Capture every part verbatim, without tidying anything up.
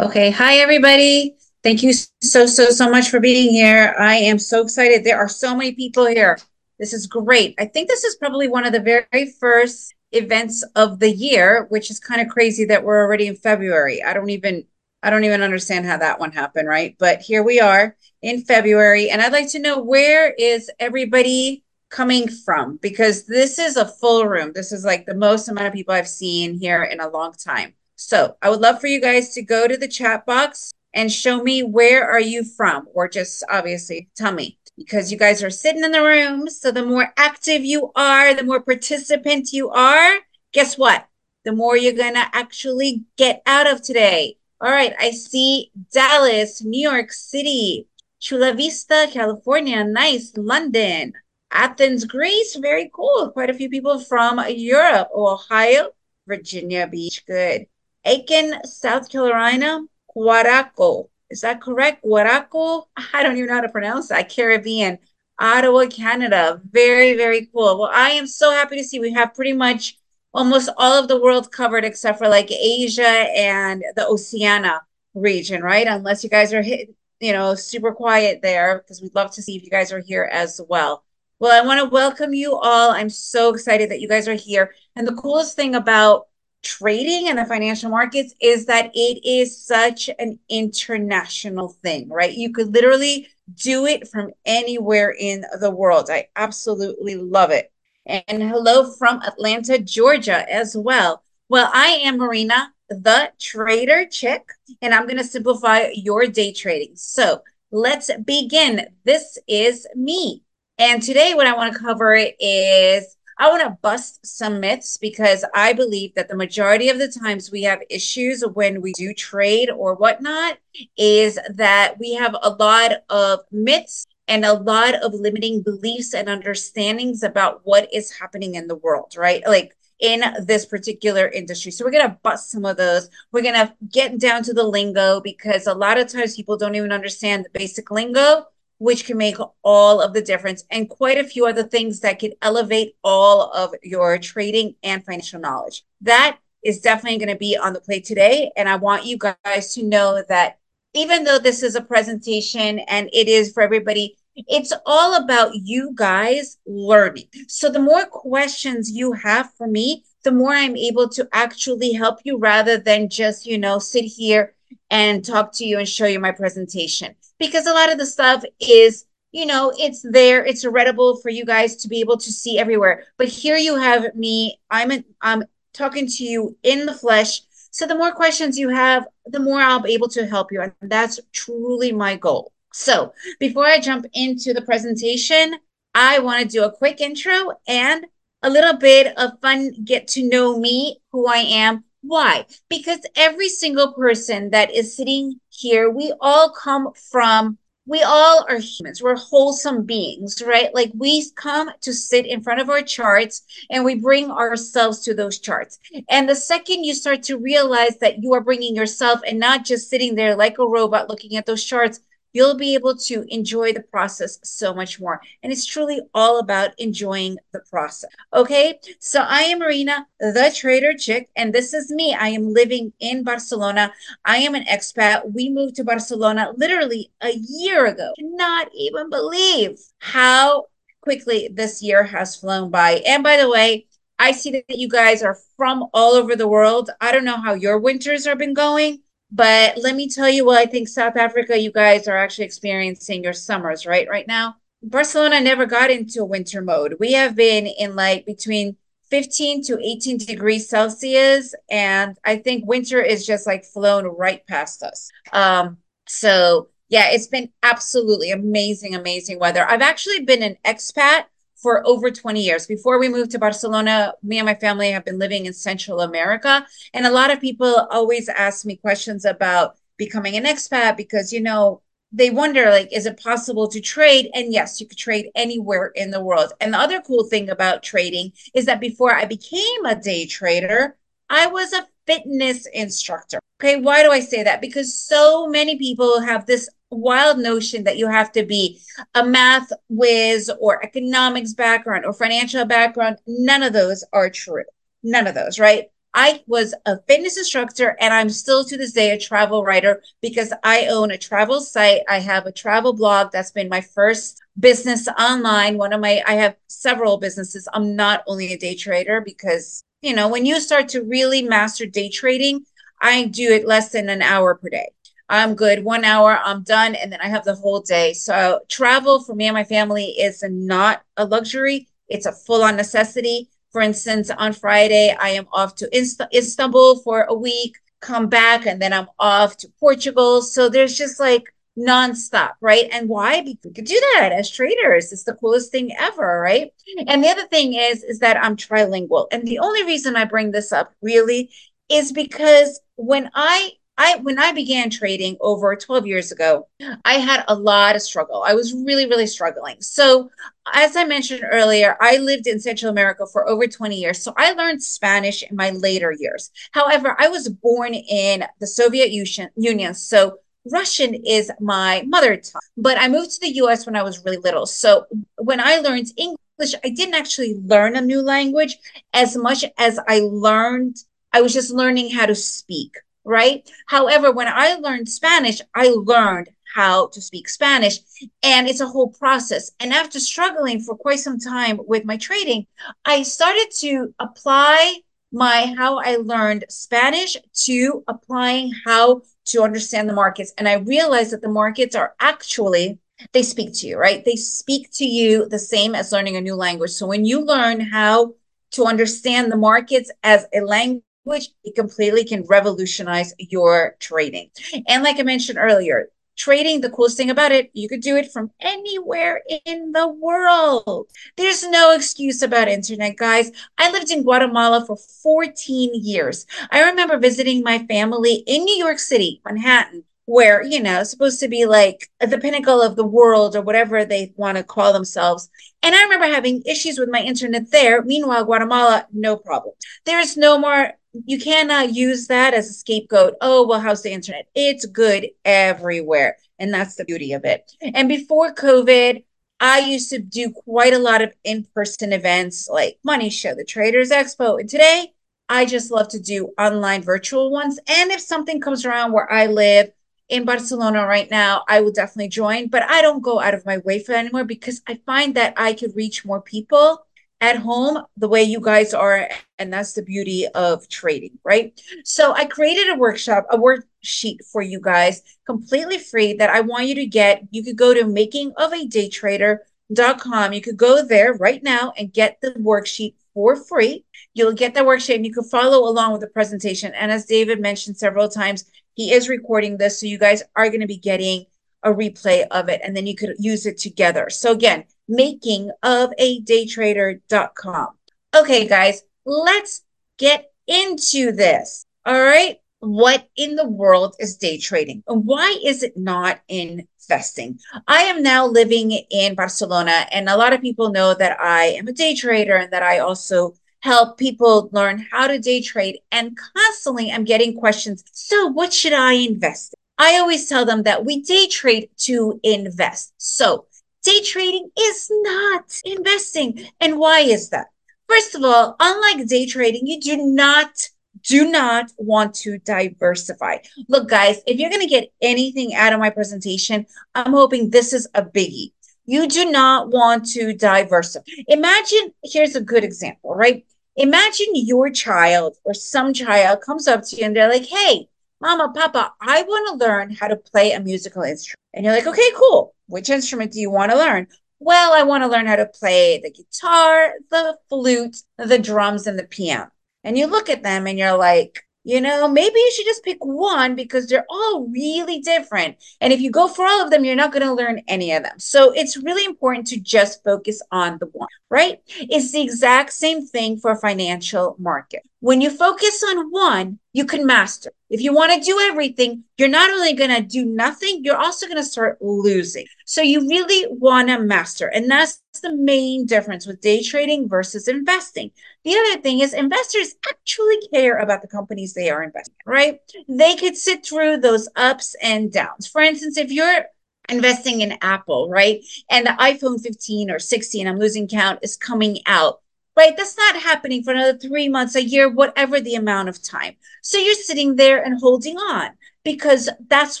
Okay, hi everybody. Thank you so, so, so much for being here. I am so excited. There are so many people here. This is great. I think this is probably one of the very first events of the year, which is kind of crazy that we're already in February. I don't even, I don't even understand how that one happened, right? But here we are in February. And I'd like to know, where is everybody coming from? Because this is a full room. This is like the most amount of people I've seen here in a long time. So I would love for you guys to go to the chat box and show me, where are you from? Or just obviously tell me, because you guys are sitting in the room. So the more active you are, the more participant you are, guess what? The more you're going to actually get out of today. All right. I see Dallas, New York City, Chula Vista, California. Nice. London, Athens, Greece. Very cool. Quite a few people from Europe. Ohio, Virginia Beach. Good. Aiken, South Carolina, Guaraco. Is that correct? Guaraco? I don't even know how to pronounce that. Caribbean, Ottawa, Canada. Very, very cool. Well, I am so happy to see we have pretty much almost all of the world covered except for like Asia and the Oceania region, right? Unless you guys are hitting, you know, super quiet there, because we'd love to see if you guys are here as well. Well, I want to welcome you all. I'm so excited that you guys are here. And the coolest thing about trading in the financial markets is that it is such an international thing, right? You could literally do it from anywhere in the world. I absolutely love it. And hello from Atlanta, Georgia as well. Well, I am Marina, the Trader Chick, and I'm going to simplify your day trading. So let's begin. This is me. And today what I want to cover is I want to bust some myths, because I believe that the majority of the times we have issues when we do trade or whatnot is that we have a lot of myths and a lot of limiting beliefs and understandings about what is happening in the world, right? Like in this particular industry. So we're going to bust some of those. We're going to get down to the lingo, because a lot of times people don't even understand the basic lingo, which can make all of the difference, and quite a few other things that can elevate all of your trading and financial knowledge. That is definitely going to be on the plate today. And I want you guys to know that even though this is a presentation and it is for everybody, it's all about you guys learning. So the more questions you have for me, the more I'm able to actually help you, rather than just, you know, sit here and talk to you and show you my presentation. Because a lot of the stuff is, you know, it's there, it's readable for you guys to be able to see everywhere. But here you have me, I'm, a, I'm talking to you in the flesh. So the more questions you have, the more I'll be able to help you. And that's truly my goal. So before I jump into the presentation, I want to do a quick intro and a little bit of fun, get to know me, who I am. Why? Because every single person that is sitting here, we all come from, we all are humans. We're wholesome beings, right? Like we come to sit in front of our charts and we bring ourselves to those charts. And the second you start to realize that you are bringing yourself and not just sitting there like a robot looking at those charts, you'll be able to enjoy the process so much more. And it's truly all about enjoying the process. Okay, so I am Marina, the Trader Chick, and this is me. I am living in Barcelona. I am an expat. We moved to Barcelona literally a year ago. I cannot even believe how quickly this year has flown by. And by the way, I see that you guys are from all over the world. I don't know how your winters have been going, but let me tell you what, I think South Africa, you guys are actually experiencing your summers, right? Right now, Barcelona never got into winter mode. We have been in like between fifteen to eighteen degrees Celsius. And I think winter is just like flown right past us. Um, so yeah, it's been absolutely amazing, amazing weather. I've actually been an expat for over twenty years. Before we moved to Barcelona, me and my family have been living in Central America. And a lot of people always ask me questions about becoming an expat, because, you know, they wonder, like, is it possible to trade? And yes, you could trade anywhere in the world. And the other cool thing about trading is that before I became a day trader, I was a fitness instructor. Okay, why do I say that? Because so many people have this wild notion that you have to be a math whiz or economics background or financial background. None of those are true. None of those, right? I was a fitness instructor, and I'm still to this day a travel writer because I own a travel site. I have a travel blog. That's been my first business online. One of my, I have several businesses. I'm not only a day trader because, you know, when you start to really master day trading, I do it less than an hour per day. I'm good. One hour, I'm done. And then I have the whole day. So travel for me and my family is not a luxury. It's a full-on necessity. For instance, on Friday, I am off to Inst- Istanbul for a week, come back, and then I'm off to Portugal. So there's just like nonstop, right? And why? Because we could do that as traders. It's the coolest thing ever, right? And the other thing is, is that I'm trilingual. And the only reason I bring this up really is because when I I when I began trading over twelve years ago, I had a lot of struggle. I was really, really struggling. So as I mentioned earlier, I lived in Central America for over twenty years. So I learned Spanish in my later years. However, I was born in the Soviet Union. So Russian is my mother tongue. But I moved to the U S when I was really little. So when I learned English, I didn't actually learn a new language as much as I learned. I was just learning how to speak. Right. However, when I learned Spanish, I learned how to speak Spanish, and it's a whole process. And after struggling for quite some time with my trading, I started to apply my how I learned Spanish to applying how to understand the markets. And I realized that the markets are actually, they speak to you, right? They speak to you the same as learning a new language. So when you learn how to understand the markets as a language, which it completely can revolutionize your trading. And like I mentioned earlier, trading, the coolest thing about it, you could do it from anywhere in the world. There's no excuse about internet, guys. I lived in Guatemala for fourteen years. I remember visiting my family in New York City, Manhattan, where, you know, it's supposed to be like the pinnacle of the world or whatever they want to call themselves. And I remember having issues with my internet there. Meanwhile, Guatemala, no problem. There is no more, you cannot use that as a scapegoat. Oh, well, how's the internet? It's good everywhere. And that's the beauty of it. And before COVID, I used to do quite a lot of in-person events like Money Show, the Traders Expo. And today, I just love to do online virtual ones. And if something comes around where I live, in Barcelona right now, I will definitely join, but I don't go out of my way for that anymore because I find that I could reach more people at home the way you guys are. And that's the beauty of trading, right? So I created a workshop, a worksheet for you guys completely free that I want you to get. You could go to making of a day trader dot com. You could go there right now and get the worksheet for free. You'll get the worksheet and you can follow along with the presentation. And as David mentioned several times, he is recording this, so you guys are going to be getting a replay of it, and then you could use it together. So again, making of a day trader dot com. Okay, guys, let's get into this. All right. What in the world is day trading? And why is it not investing? I am now living in Barcelona, and a lot of people know that I am a day trader and that I also help people learn how to day trade. And constantly I'm getting questions. So what should I invest in? I always tell them that we day trade to invest. So day trading is not investing. And why is that? First of all, unlike day trading, you do not, do not want to diversify. Look, guys, if you're going to get anything out of my presentation, I'm hoping this is a biggie. You do not want to diversify. Imagine, here's a good example, right? Imagine your child or some child comes up to you and they're like, hey, mama, papa, I want to learn how to play a musical instrument. And you're like, okay, cool. Which instrument do you want to learn? Well, I want to learn how to play the guitar, the flute, the drums, and the piano. And you look at them and you're like, you know, maybe you should just pick one because they're all really different. And if you go for all of them, you're not going to learn any of them. So it's really important to just focus on the one, right? It's the exact same thing for a financial market. When you focus on one, you can master. If you want to do everything, you're not only going to do nothing, you're also going to start losing. So you really want to master. And that's the main difference with day trading versus investing. The other thing is investors actually care about the companies they are investing in, right? They could sit through those ups and downs. For instance, if you're investing in Apple, right? And the iPhone fifteen or sixteen, I'm losing count, is coming out. right? That's not happening for another three months, a year, whatever the amount of time. So you're sitting there and holding on because that's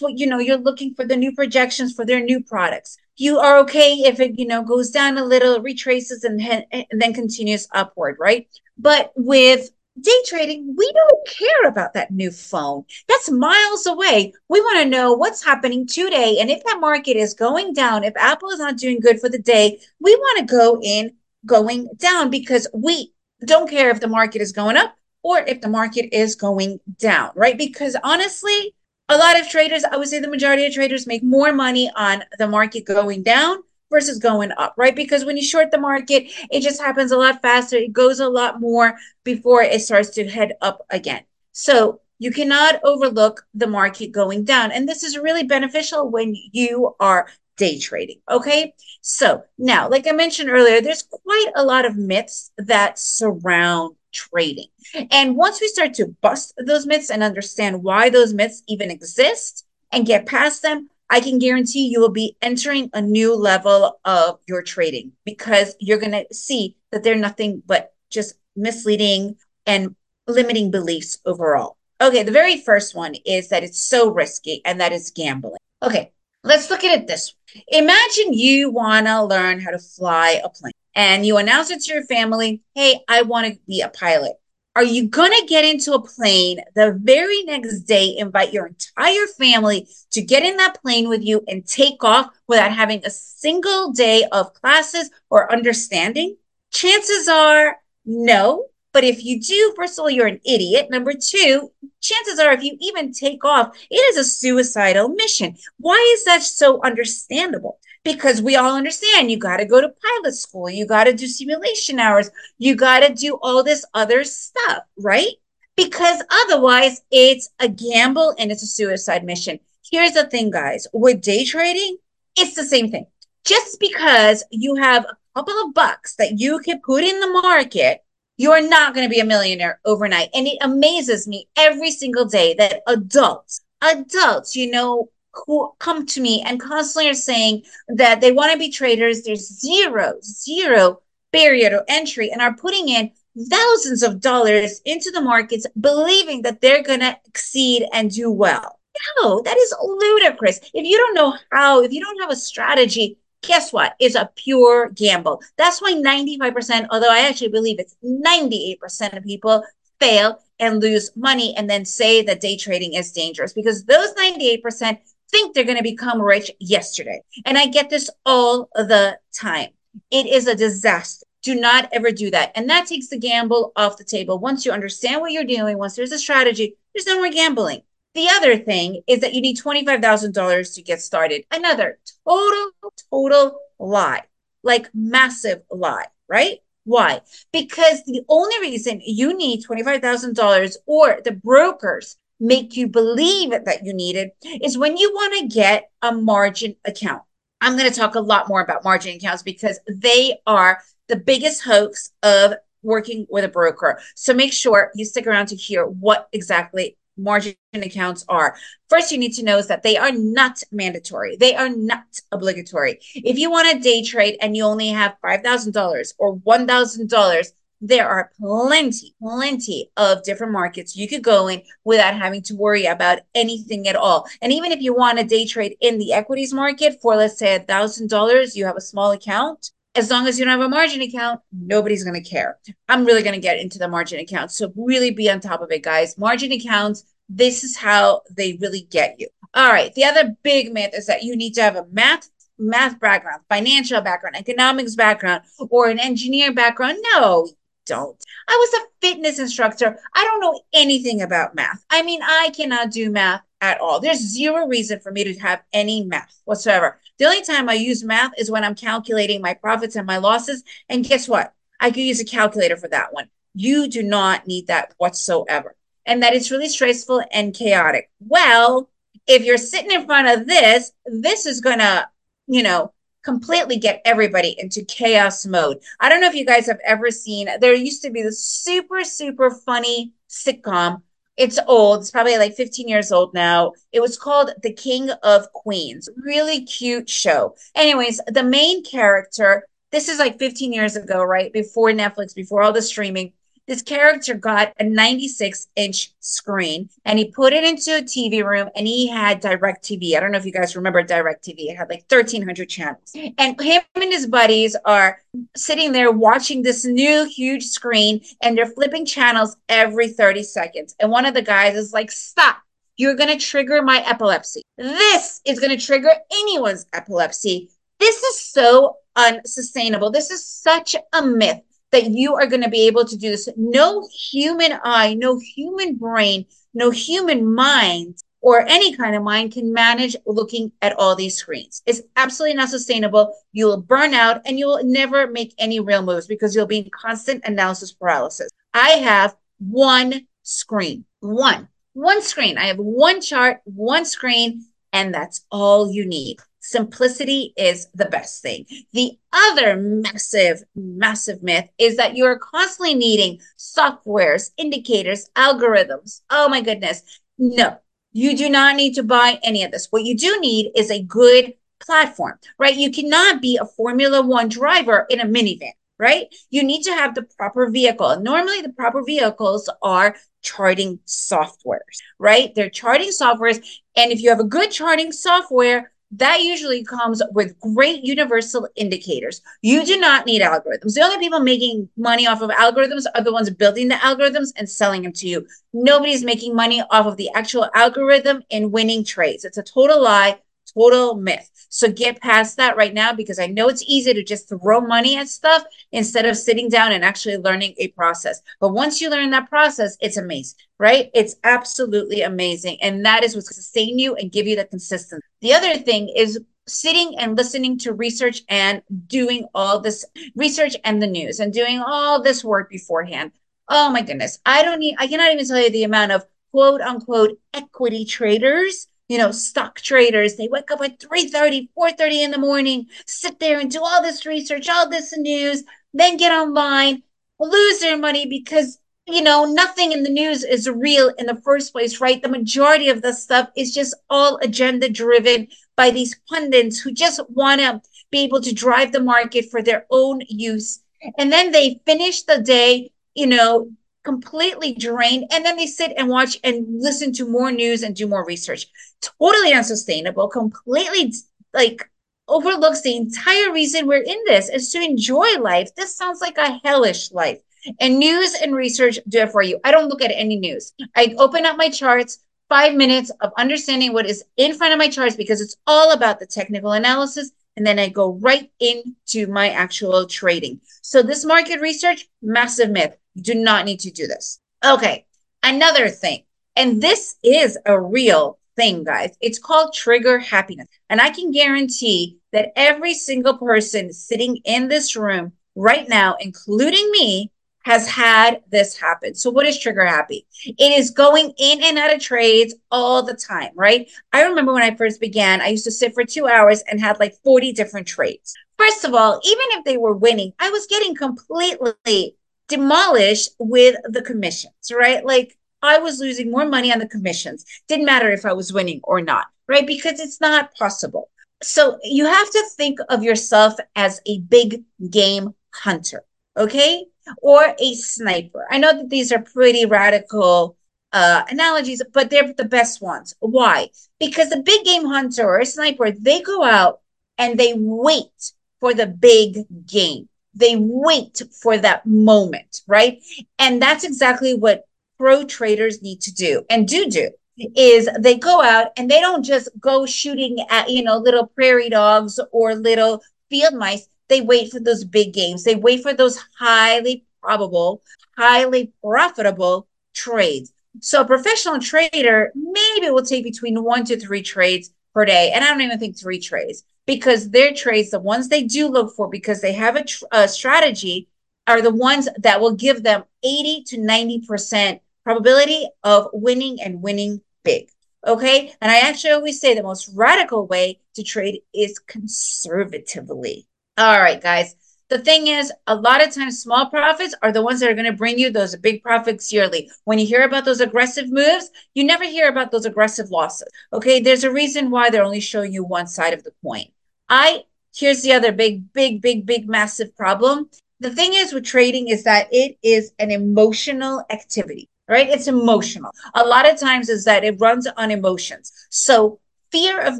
what, you know, you're looking for the new projections for their new products. You are okay if it, you know, goes down a little, retraces, and, and then continues upward, right? But with day trading, we don't care about that new phone. That's miles away. We want to know what's happening today. And if that market is going down, if Apple is not doing good for the day, we want to go in going down because we don't care if the market is going up or if the market is going down, right? Because honestly, a lot of traders, I would say the majority of traders make more money on the market going down versus going up, right? Because when you short the market, it just happens a lot faster. It goes a lot more before it starts to head up again. So you cannot overlook the market going down. And this is really beneficial when you are day trading, okay? So now, like I mentioned earlier, there's quite a lot of myths that surround trading. And once we start to bust those myths and understand why those myths even exist and get past them, I can guarantee you will be entering a new level of your trading because you're going to see that they're nothing but just misleading and limiting beliefs overall. Okay, the very first one is that it's so risky, and that is gambling. Okay, let's look at it this way. Imagine you want to learn how to fly a plane and you announce it to your family, hey, I want to be a pilot. Are you going to get into a plane the very next day, invite your entire family to get in that plane with you and take off without having a single day of classes or understanding? Chances are no. But if you do, first of all, you're an idiot. Number two, chances are if you even take off, it is a suicidal mission. Why is that so understandable? Because we all understand you got to go to pilot school. You got to do simulation hours. You got to do all this other stuff, right? Because otherwise it's a gamble and it's a suicide mission. Here's the thing, guys. With day trading, it's the same thing. Just because you have a couple of bucks that you can put in the market, you're not going to be a millionaire overnight. And it amazes me every single day that adults, adults, you know, who come to me and constantly are saying that they want to be traders. There's zero, zero barrier to entry and are putting in thousands of dollars into the markets, believing that they're going to exceed and do well. No, that is ludicrous. If you don't know how, if you don't have a strategy, guess what? It's a pure gamble. That's why ninety-five percent, although I actually believe it's ninety-eight percent of people fail and lose money and then say that day trading is dangerous because those ninety-eight percent think they're going to become rich yesterday. And I get this all the time. It is a disaster. Do not ever do that. And that takes the gamble off the table. Once you understand what you're doing, once there's a strategy, there's no more gambling. The other thing is that you need twenty-five thousand dollars to get started. Another total, total lie, like massive lie, right? Why? Because the only reason you need twenty-five thousand dollars or the brokers make you believe that you need it is when you want to get a margin account. I'm going to talk a lot more about margin accounts because they are the biggest hoax of working with a broker. So make sure you stick around to hear what exactly margin accounts are. First, you need to know is that they are not mandatory. They are not obligatory. If you want to day trade and you only have five thousand dollars or one thousand dollars, there are plenty, plenty of different markets you could go in without having to worry about anything at all. And even if you want to day trade in the equities market for, let's say, one thousand dollars, you have a small account. As long as you don't have a margin account, nobody's going to care. I'm really going to get into the margin account. So really be on top of it, guys. Margin accounts, this is how they really get you. All right. The other big myth is that you need to have a math math background, financial background, economics background, or an engineer background. No, you don't. I was a fitness instructor. I don't know anything about math. I mean, I cannot do math at all. There's zero reason for me to have any math whatsoever. The only time I use math is when I'm calculating my profits and my losses. And guess what? I could use a calculator for that one. You do not need that whatsoever. And that it's really stressful and chaotic. Well, if you're sitting in front of this, this is going to, you know, completely get everybody into chaos mode. I don't know if you guys have ever seen, there used to be this super, super funny sitcom. It's old. It's probably like fifteen years old now. It was called The King of Queens. Really cute show. Anyways, the main character this is like fifteen years ago, right? Before Netflix, before all the streaming, this character got a ninety-six inch screen and he put it into a T V room, and he had DirecTV. I don't know if you guys remember DirecTV. It had like thirteen hundred channels. And him and his buddies are sitting there watching this new huge screen, and they're flipping channels every thirty seconds. And one of the guys is like, stop. You're going to trigger my epilepsy. This is going to trigger anyone's epilepsy. This is so unsustainable. This is such a myth that you are going to be able to do this. No human eye, no human brain, no human mind or any kind of mind can manage looking at all these screens. It's absolutely not sustainable. You will burn out and you will never make any real moves because you'll be in constant analysis paralysis. I have one screen, one. One screen. I have one chart, one screen, and that's all you need. Simplicity is the best thing. The other massive, massive myth is that you are constantly needing softwares, indicators, algorithms. Oh my goodness. No, you do not need to buy any of this. What you do need is a good platform, right? You cannot be a Formula One driver in a minivan, right? You need to have the proper vehicle. Normally, the proper vehicles are charting softwares, right? They're charting softwares. And if you have a good charting software, that usually comes with great universal indicators. You do not need algorithms. The only people making money off of algorithms are the ones building the algorithms and selling them to you. Nobody's making money off of the actual algorithm and winning trades. It's a total lie, total myth. So get past that right now, because I know it's easy to just throw money at stuff instead of sitting down and actually learning a process. But once you learn that process, it's amazing, right? It's absolutely amazing. And that is what's going to sustain you and give you the consistency. The other thing is sitting and listening to research and doing all this research and the news and doing all this work beforehand. Oh my goodness. I don't need, I cannot even tell you the amount of quote unquote equity traders, you know, stock traders. They wake up at three thirty, four thirty in the morning, sit there and do all this research, all this news, then get online, lose their money because, you know, nothing in the news is real in the first place, right? The majority of the stuff is just all agenda driven by these pundits who just want to be able to drive the market for their own use. And then they finish the day, you know, completely drained, and then they sit and watch and listen to more news and do more research. Totally unsustainable, completely like overlooks the entire reason we're in this, is to enjoy life. This sounds like a hellish life, and news and research do it for you. I don't look at any news. I open up my charts, five minutes of understanding what is in front of my charts, because it's all about the technical analysis. And then I go right into my actual trading. So this market research, massive myth. You do not need to do this. Okay. Another thing, and this is a real thing, guys. It's called trigger happiness. And I can guarantee that every single person sitting in this room right now, including me, has had this happen. So what is trigger happy? It is going in and out of trades all the time, right? I remember when I first began, I used to sit for two hours and had like forty different trades. First of all, even if they were winning, I was getting completely demolished with the commissions, right? Like I was losing more money on the commissions. Didn't matter if I was winning or not, right? Because it's not possible. So you have to think of yourself as a big game hunter, okay? Or a sniper. I know that these are pretty radical uh, analogies, but they're the best ones. Why? Because a big game hunter or a sniper, they go out and they wait for the big game. They wait for that moment, right? And that's exactly what pro traders need to do and do do. Is they go out and they don't just go shooting at, you know, little prairie dogs or little field mice. They wait for those big games. They wait for those highly probable, highly profitable trades. So a professional trader maybe will take between one to three trades per day. And I don't even think three trades, because their trades, the ones they do look for because they have a, tr- a strategy, are the ones that will give them eighty to ninety percent probability of winning and winning big. Okay. And I actually always say the most radical way to trade is conservatively. All right, guys. The thing is, a lot of times small profits are the ones that are going to bring you those big profits yearly. When you hear about those aggressive moves, you never hear about those aggressive losses. Okay, there's a reason why they're only showing you one side of the coin. I here's the other big, big, big, big, massive problem. The thing is with trading is that it is an emotional activity, right? It's emotional. A lot of times is that it runs on emotions. So fear of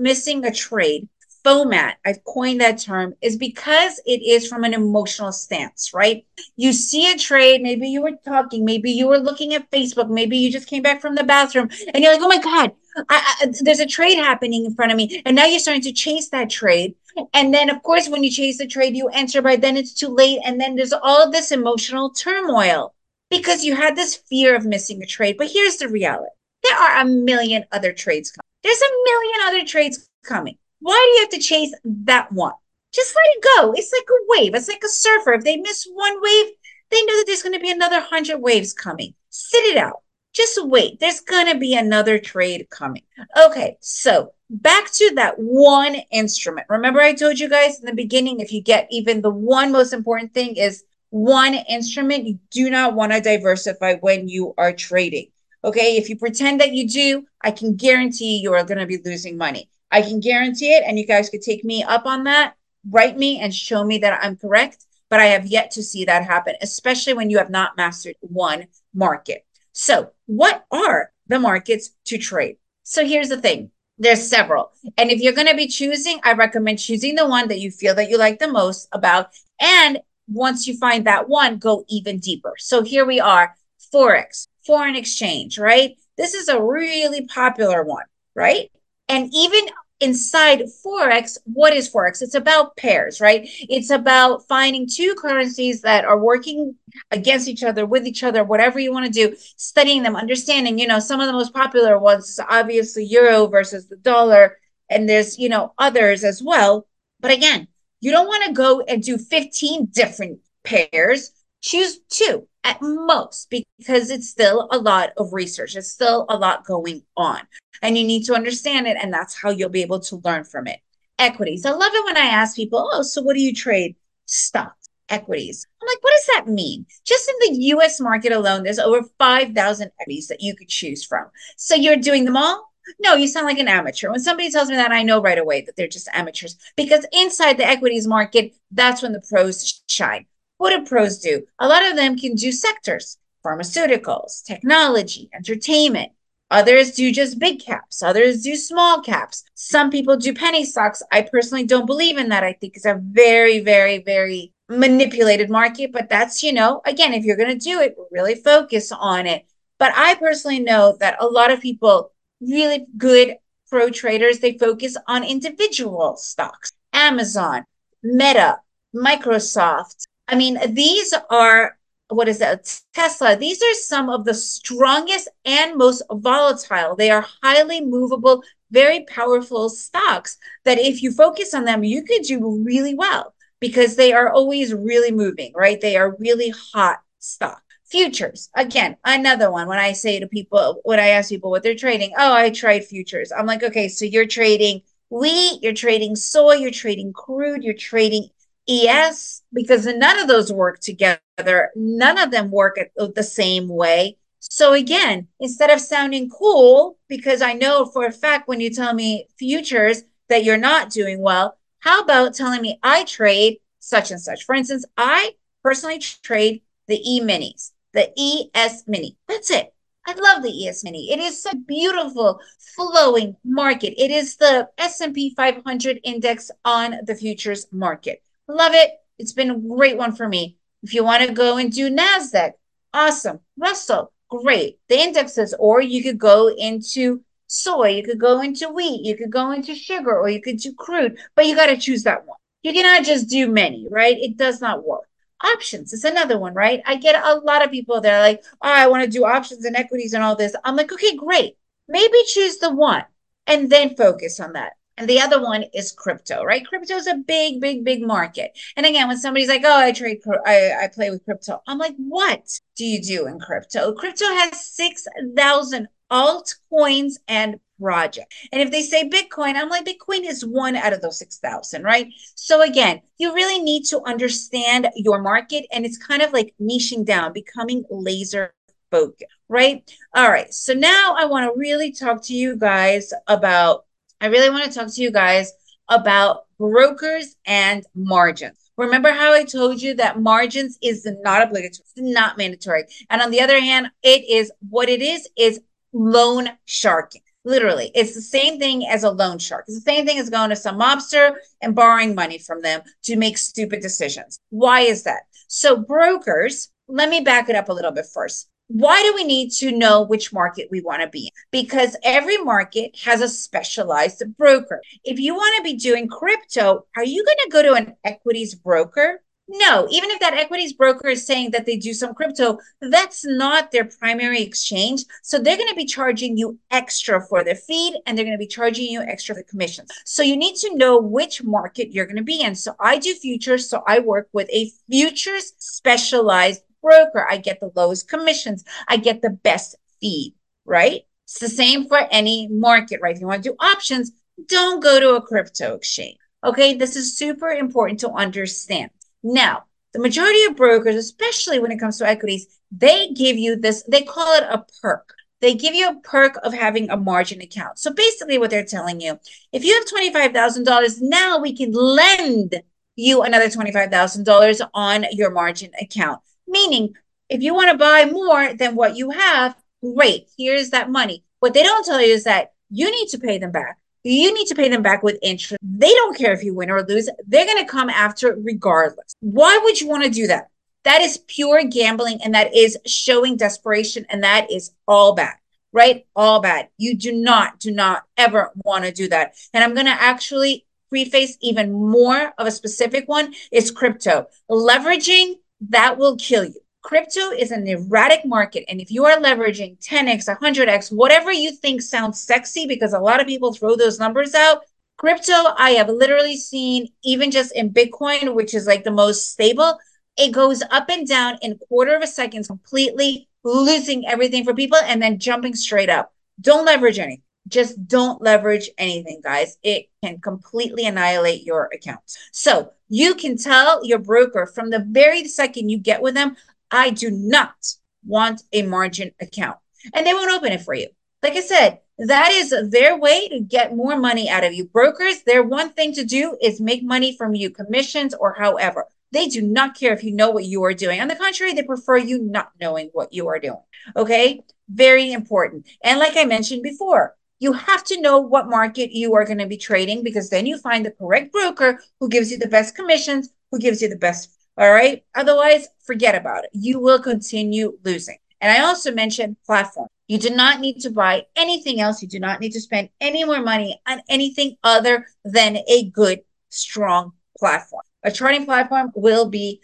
missing a trade, FOMAT, I've coined that term, is because it is from an emotional stance, right? You see a trade, maybe you were talking, maybe you were looking at Facebook, maybe you just came back from the bathroom and you're like, oh my God, I, I, there's a trade happening in front of me. And now you're starting to chase that trade. And then, of course, when you chase the trade, you enter, but then it's too late. And then there's all of this emotional turmoil because you had this fear of missing a trade. But here's the reality. There are a million other trades coming. There's a million other trades coming. Why do you have to chase that one? Just let it go. It's like a wave. It's like a surfer. If they miss one wave, they know that there's going to be another hundred waves coming. Sit it out. Just wait. There's going to be another trade coming. Okay, so back to that one instrument. Remember I told you guys in the beginning, if you get even the one most important thing is one instrument, you do not want to diversify when you are trading. Okay, if you pretend that you do, I can guarantee you are going to be losing money. I can guarantee it, and you guys could take me up on that, write me and show me that I'm correct, but I have yet to see that happen, especially when you have not mastered one market. So what are the markets to trade? So here's the thing. There's several. And if you're going to be choosing, I recommend choosing the one that you feel that you like the most about. And once you find that one, go even deeper. So here we are, Forex, foreign exchange, right? This is a really popular one, right? And even inside Forex, what is Forex? It's about pairs, right? It's about finding two currencies that are working against each other, with each other, whatever you want to do, studying them, understanding, you know, some of the most popular ones is obviously euro versus the dollar. And there's, you know, others as well. But again, you don't want to go and do fifteen different pairs. Choose two at most, because it's still a lot of research. It's still a lot going on. And you need to understand it, and that's how you'll be able to learn from it. Equities. I love it when I ask people, oh, so what do you trade? Stocks, equities. I'm like, what does that mean? Just in the U S market alone, there's over five thousand equities that you could choose from. So you're doing them all? No, you sound like an amateur. When somebody tells me that, I know right away that they're just amateurs, because inside the equities market, that's when the pros shine. What do pros do? A lot of them can do sectors, pharmaceuticals, technology, entertainment. Others do just big caps. Others do small caps. Some people do penny stocks. I personally don't believe in that. I think it's a very, very, very manipulated market. But that's, you know, again, if you're going to do it, really focus on it. But I personally know that a lot of people, really good pro traders, they focus on individual stocks. Amazon, Meta, Microsoft. I mean, these are... what is that? Tesla. These are some of the strongest and most volatile. They are highly movable, very powerful stocks that if you focus on them, you could do really well because they are always really moving, right? They are really hot stock. Futures. Again, another one. When I say to people, when I ask people what they're trading, oh, I trade futures. I'm like, okay, so you're trading wheat, you're trading soy, you're trading crude, you're trading E S, because none of those work together. None of them work at the same way. So again, instead of sounding cool, because I know for a fact when you tell me futures that you're not doing well, how about telling me I trade such and such? For instance, I personally trade the E-minis, the E S-mini. That's it. I love the E S-mini. It is a beautiful flowing market. It is the S and P five hundred index on the futures market. Love it. It's been a great one for me. If you want to go and do NASDAQ, awesome. Russell, great. The indexes, or you could go into soy, you could go into wheat, you could go into sugar, or you could do crude, but you got to choose that one. You cannot just do many, right? It does not work. Options is another one, right? I get a lot of people that are like, oh, I want to do options and equities and all this. I'm like, okay, great. Maybe choose the one and then focus on that. And the other one is crypto, right? Crypto is a big, big, big market. And again, when somebody's like, oh, I trade, I, I play with crypto. I'm like, what do you do in crypto? Crypto has six thousand altcoins and projects. And if they say Bitcoin, I'm like, Bitcoin is one out of those six thousand, right? So again, you really need to understand your market. And it's kind of like niching down, becoming laser focused, right? All right. So now I want to really talk to you guys about I really want to talk to you guys about brokers and margins. Remember how I told you that margins is not obligatory, it's not mandatory. And on the other hand, it is what it is, is loan sharking. Literally, it's the same thing as a loan shark. It's the same thing as going to some mobster and borrowing money from them to make stupid decisions. Why is that? So brokers, let me back it up a little bit first. Why do we need to know which market we want to be in? Because every market has a specialized broker. If you want to be doing crypto, are you going to go to an equities broker? No, even if that equities broker is saying that they do some crypto, that's not their primary exchange. So they're going to be charging you extra for the feed, and they're going to be charging you extra for the commissions. So you need to know which market you're going to be in. So I do futures. So I work with a futures specialized broker. I get the lowest commissions. I get the best feed, right? It's the same for any market, right? If you want to do options, don't go to a crypto exchange. Okay, this is super important to understand. Now, the majority of brokers, especially when it comes to equities, they give you this, they call it a perk. They give you a perk of having a margin account. So basically what they're telling you, if you have twenty-five thousand dollars, now we can lend you another twenty-five thousand dollars on your margin account. Meaning, if you want to buy more than what you have, great, here's that money. What they don't tell you is that you need to pay them back. You need to pay them back with interest. They don't care if you win or lose. They're going to come after it regardless. Why would you want to do that? That is pure gambling, and that is showing desperation, and that is all bad, right? All bad. You do not, do not ever want to do that. And I'm going to actually preface even more of a specific one is crypto. Leveraging, that will kill you. Crypto is an erratic market. And if you are leveraging ten X, one hundred X, whatever you think sounds sexy, because a lot of people throw those numbers out, crypto, I have literally seen, even just in Bitcoin, which is like the most stable, it goes up and down in a quarter of a second, completely losing everything for people and then jumping straight up. Don't leverage anything. Just don't leverage anything, guys. It can completely annihilate your account. So you can tell your broker from the very second you get with them, I do not want a margin account, and they won't open it for you. Like I said, that is their way to get more money out of you. Brokers, their one thing to do is make money from you, commissions or however. They do not care if you know what you are doing. On the contrary, they prefer you not knowing what you are doing. Okay. Very important. And like I mentioned before, you have to know what market you are going to be trading, because then you find the correct broker who gives you the best commissions, who gives you the best. All right. Otherwise, forget about it. You will continue losing. And I also mentioned platform. You do not need to buy anything else. You do not need to spend any more money on anything other than a good, strong platform. A charting platform will be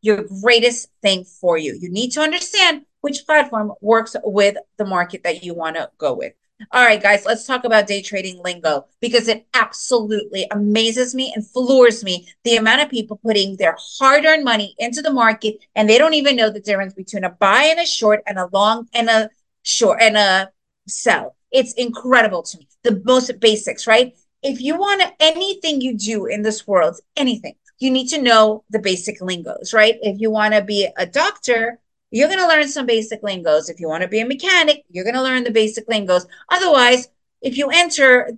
your greatest thing for you. You need to understand which platform works with the market that you want to go with. All right, guys, let's talk about day trading lingo, because it absolutely amazes me and floors me the amount of people putting their hard-earned money into the market, and they don't even know the difference between a buy and a short and a long and a short and a sell. It's incredible to me. The most basics, right? If you want to, anything you do in this world, anything, you need to know the basic lingos, right? If you want to be a doctor, you're going to learn some basic lingos. If you want to be a mechanic, you're going to learn the basic lingos. Otherwise, if you enter,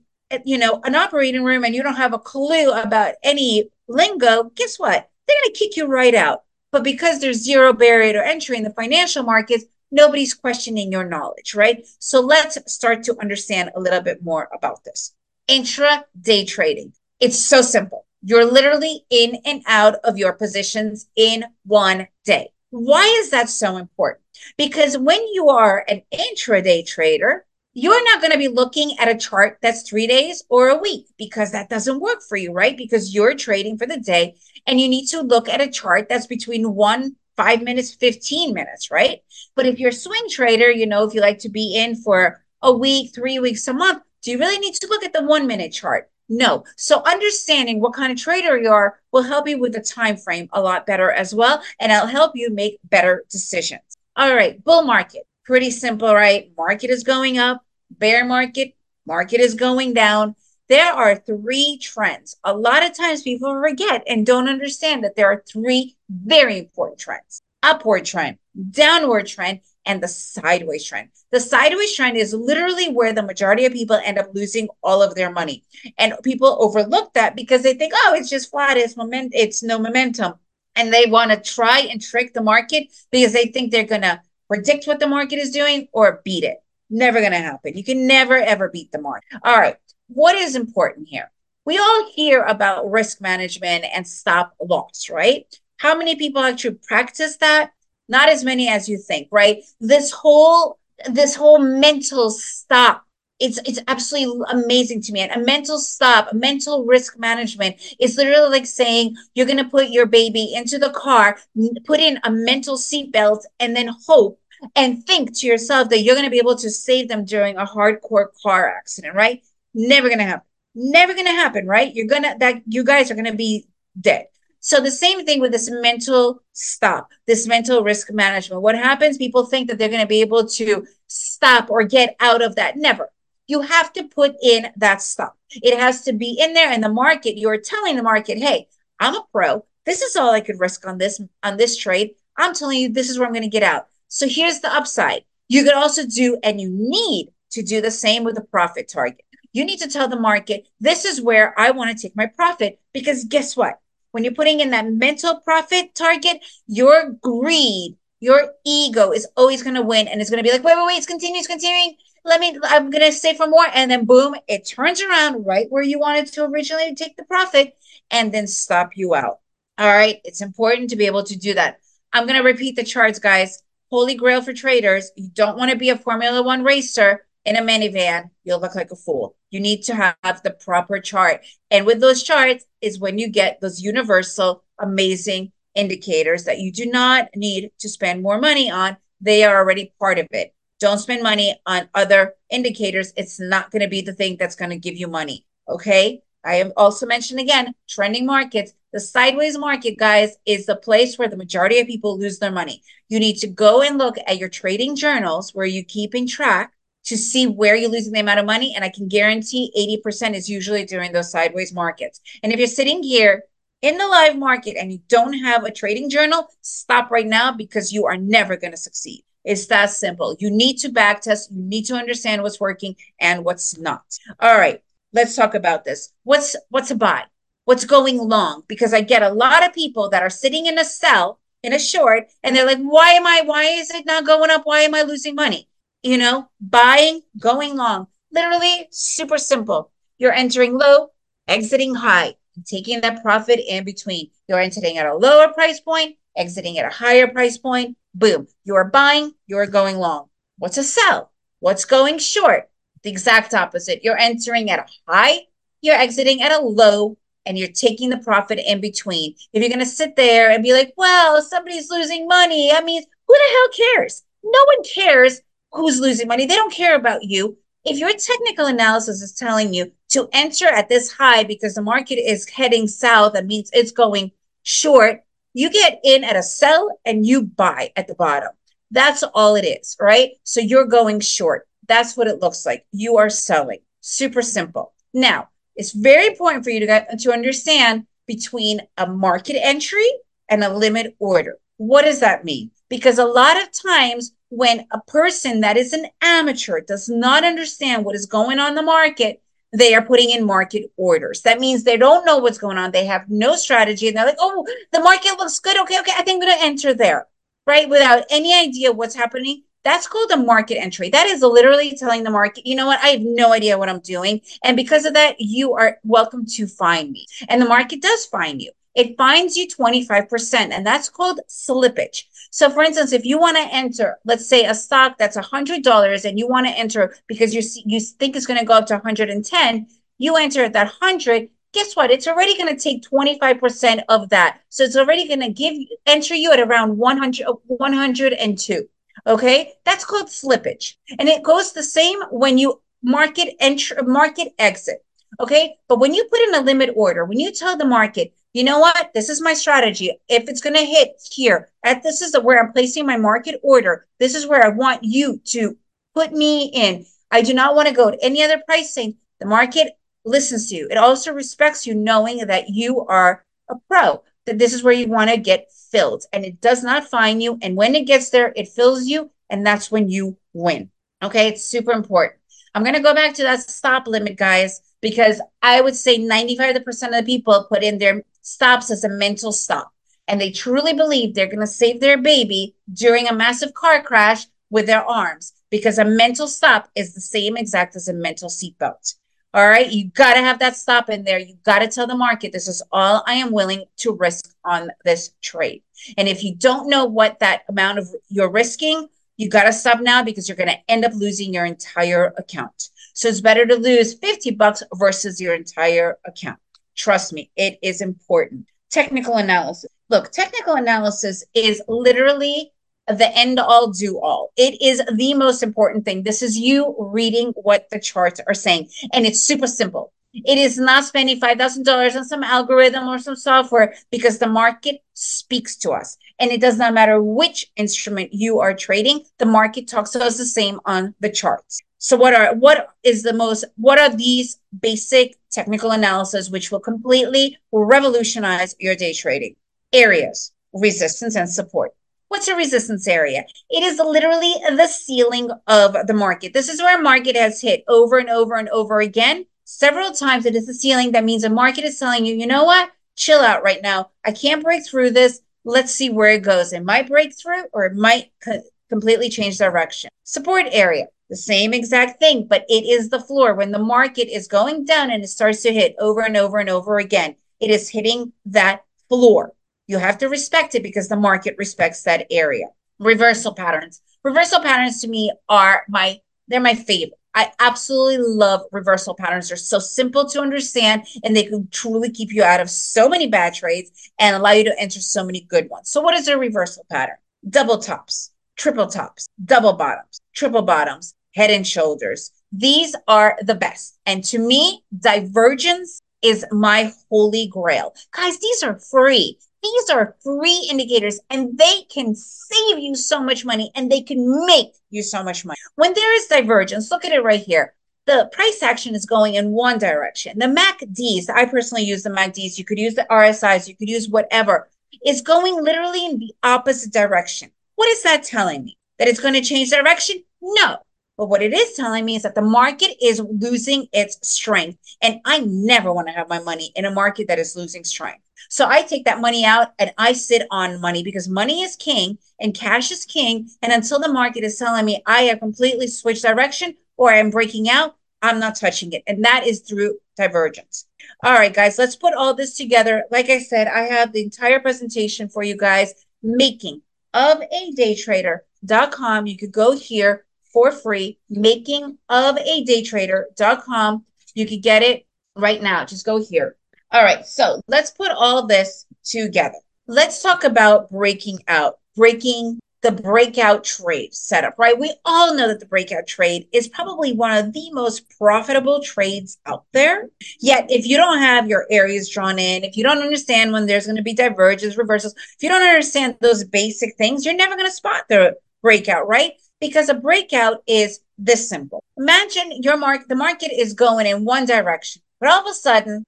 you know, an operating room and you don't have a clue about any lingo, guess what? They're going to kick you right out. But because there's zero barrier to entry in the financial markets, nobody's questioning your knowledge, right? So let's start to understand a little bit more about this. Intraday trading. It's so simple. You're literally in and out of your positions in one day. Why is that so important? Because when you are an intraday trader, you're not going to be looking at a chart that's three days or a week, because that doesn't work for you, right? Because you're trading for the day, and you need to look at a chart that's between one, five minutes, fifteen minutes, right? But if you're a swing trader, you know, if you like to be in for a week, three weeks, a month, do you really need to look at the one minute chart? No. So understanding what kind of trader you are will help you with the time frame a lot better as well, and it'll help you make better decisions. All right, bull market. Pretty simple, right? Market is going up, bear market, market is going down. There are three trends. A lot of times people forget and don't understand that there are three very important trends. Upward trend, downward trend, and the sideways trend. The sideways trend is literally where the majority of people end up losing all of their money. And people overlook that because they think, oh, it's just flat, it's moment, it's no momentum. And they want to try and trick the market because they think they're going to predict what the market is doing or beat it. Never going to happen. You can never, ever beat the market. All right. What is important here? We all hear about risk management and stop loss, right? How many people actually practice that? Not as many as you think, right? This whole, this whole mental stop, it's, it's absolutely amazing to me. And a mental stop, a mental risk management is literally like saying, you're going to put your baby into the car, put in a mental seatbelt, and then hope and think to yourself that you're going to be able to save them during a hardcore car accident, right? Never going to happen. Never going to happen, right? You're going to, that you guys are going to be dead. So the same thing with this mental stop, this mental risk management. What happens? People think that they're going to be able to stop or get out of that. Never. You have to put in that stop. It has to be in there, and the market, you're telling the market, hey, I'm a pro. This is all I could risk on this, on this trade. I'm telling you, this is where I'm going to get out. So here's the upside. You could also do, and you need to do the same with a profit target. You need to tell the market, this is where I want to take my profit, because guess what? When you're putting in that mental profit target, your greed, your ego is always going to win. And it's going to be like, wait, wait, wait, it's continuing, it's continuing. Let me, I'm going to save for more. And then boom, it turns around right where you wanted to originally take the profit and then stop you out. All right. It's important to be able to do that. I'm going to repeat the charts, guys. Holy grail for traders. You don't want to be a Formula One racer in a minivan. You'll look like a fool. You need to have the proper chart. And with those charts is when you get those universal, amazing indicators that you do not need to spend more money on. They are already part of it. Don't spend money on other indicators. It's not going to be the thing that's going to give you money. Okay. I am also mentioned again, trending markets. The sideways market, guys, is the place where the majority of people lose their money. You need to go and look at your trading journals where you're keeping track to see where you're losing the amount of money. And I can guarantee eighty percent is usually during those sideways markets. And if you're sitting here in the live market and you don't have a trading journal, stop right now, because you are never going to succeed. It's that simple. You need to back test. You need to understand what's working and what's not. All right, let's talk about this. What's, what's a buy? What's going long? Because I get a lot of people that are sitting in a sell, in a short, and they're like, why am I, why is it not going up? Why am I losing money? You know, buying, going long, literally super simple. You're entering low, exiting high, taking that profit in between. You're entering at a lower price point, exiting at a higher price point. Boom. You're buying, you're going long. What's a sell? What's going short? The exact opposite. You're entering at a high, you're exiting at a low, and you're taking the profit in between. If you're going to sit there and be like, well, somebody's losing money, I mean, who the hell cares? No one cares who's losing money. They don't care about you. If your technical analysis is telling you to enter at this high because the market is heading south, that means it's going short, you get in at a sell and you buy at the bottom. That's all it is, right? So you're going short. That's what it looks like. You are selling. Super simple. Now, it's very important for you to get, to understand between a market entry and a limit order. What does that mean? Because a lot of times when a person that is an amateur does not understand what is going on in the market, they are putting in market orders. That means they don't know what's going on. They have no strategy. And they're like, oh, the market looks good. Okay, okay, I think I'm going to enter there, right? Without any idea what's happening. That's called a market entry. That is literally telling the market, you know what? I have no idea what I'm doing. And because of that, you are welcome to find me. And the market does find you. It finds you twenty-five percent, and that's called slippage. So for instance, if you want to enter, let's say a stock that's one hundred dollars and you want to enter because you you think it's going to go up to one hundred ten, you enter at that one hundred, guess what? It's already going to take twenty-five percent of that. So it's already going to give enter you at around one hundred, one hundred two, okay? That's called slippage. And it goes the same when you market enter, market exit, okay? But when you put in a limit order, when you tell the market, you know what? This is my strategy. If it's going to hit here, at this is where I'm placing my market order. This is where I want you to put me in. I do not want to go to any other pricing. The market listens to you. It also respects you, knowing that you are a pro, that this is where you want to get filled. And it does not find you. And when it gets there, it fills you and that's when you win. Okay, it's super important. I'm going to go back to that stop limit, guys, because I would say ninety-five percent of the people put in their stops as a mental stop, and they truly believe they're going to save their baby during a massive car crash with their arms, because a mental stop is the same exact as a mental seatbelt. All right, you got to have that stop in there. You got to tell the market, this is all I am willing to risk on this trade. And if you don't know what that amount of you're risking, you got to stop now, because you're going to end up losing your entire account. So it's better to lose fifty bucks versus your entire account. Trust me, it is important. Technical analysis. Look, technical analysis is literally the end all do all. It is the most important thing. This is you reading what the charts are saying. And it's super simple. It is not spending five thousand dollars on some algorithm or some software, because the market speaks to us. And it does not matter which instrument you are trading. The market talks to us the same on the charts. So what are, what is the most, what are these basic technical analysis, which will completely revolutionize your day trading? Areas, resistance and support. What's a resistance area? It is literally the ceiling of the market. This is where a market has hit over and over and over again. Several times it is the ceiling. That means the market is telling you, you know what? Chill out right now. I can't break through this. Let's see where it goes. It might break through, or it might co- completely change direction. Support area, the same exact thing, but it is the floor. When the market is going down and it starts to hit over and over and over again, it is hitting that floor. You have to respect it, because the market respects that area. Reversal patterns. Reversal patterns to me are my, they're my favorite. I absolutely love reversal patterns. They're so simple to understand, and they can truly keep you out of so many bad trades and allow you to enter so many good ones. So what is a reversal pattern? Double tops, triple tops, double bottoms, triple bottoms, head and shoulders. These are the best. And to me, divergence is my holy grail. Guys, these are free. These are free indicators, and they can save you so much money, and they can make you so much money. When there is divergence, look at it right here. The price action is going in one direction. The M A C Ds, I personally use the M A C Ds. You could use the R S Is. You could use whatever. It's going literally in the opposite direction. What is that telling me? That it's going to change direction? No. But what it is telling me is that the market is losing its strength. And I never want to have my money in a market that is losing strength. So I take that money out and I sit on money, because money is king and cash is king. And until the market is telling me I have completely switched direction or I'm breaking out, I'm not touching it. And that is through divergence. All right, guys, let's put all this together. Like I said, I have the entire presentation for you guys, making of a day trader dot com. You could go here for free, making of a day trader dot com. You could get it right now. Just go here. All right, so let's put all this together. Let's talk about breaking out, breaking the breakout trade setup, right? We all know that the breakout trade is probably one of the most profitable trades out there. Yet, if you don't have your areas drawn in, if you don't understand when there's going to be divergence, reversals, if you don't understand those basic things, you're never going to spot the breakout, right? Because a breakout is this simple. Imagine your market, the market is going in one direction, but all of a sudden,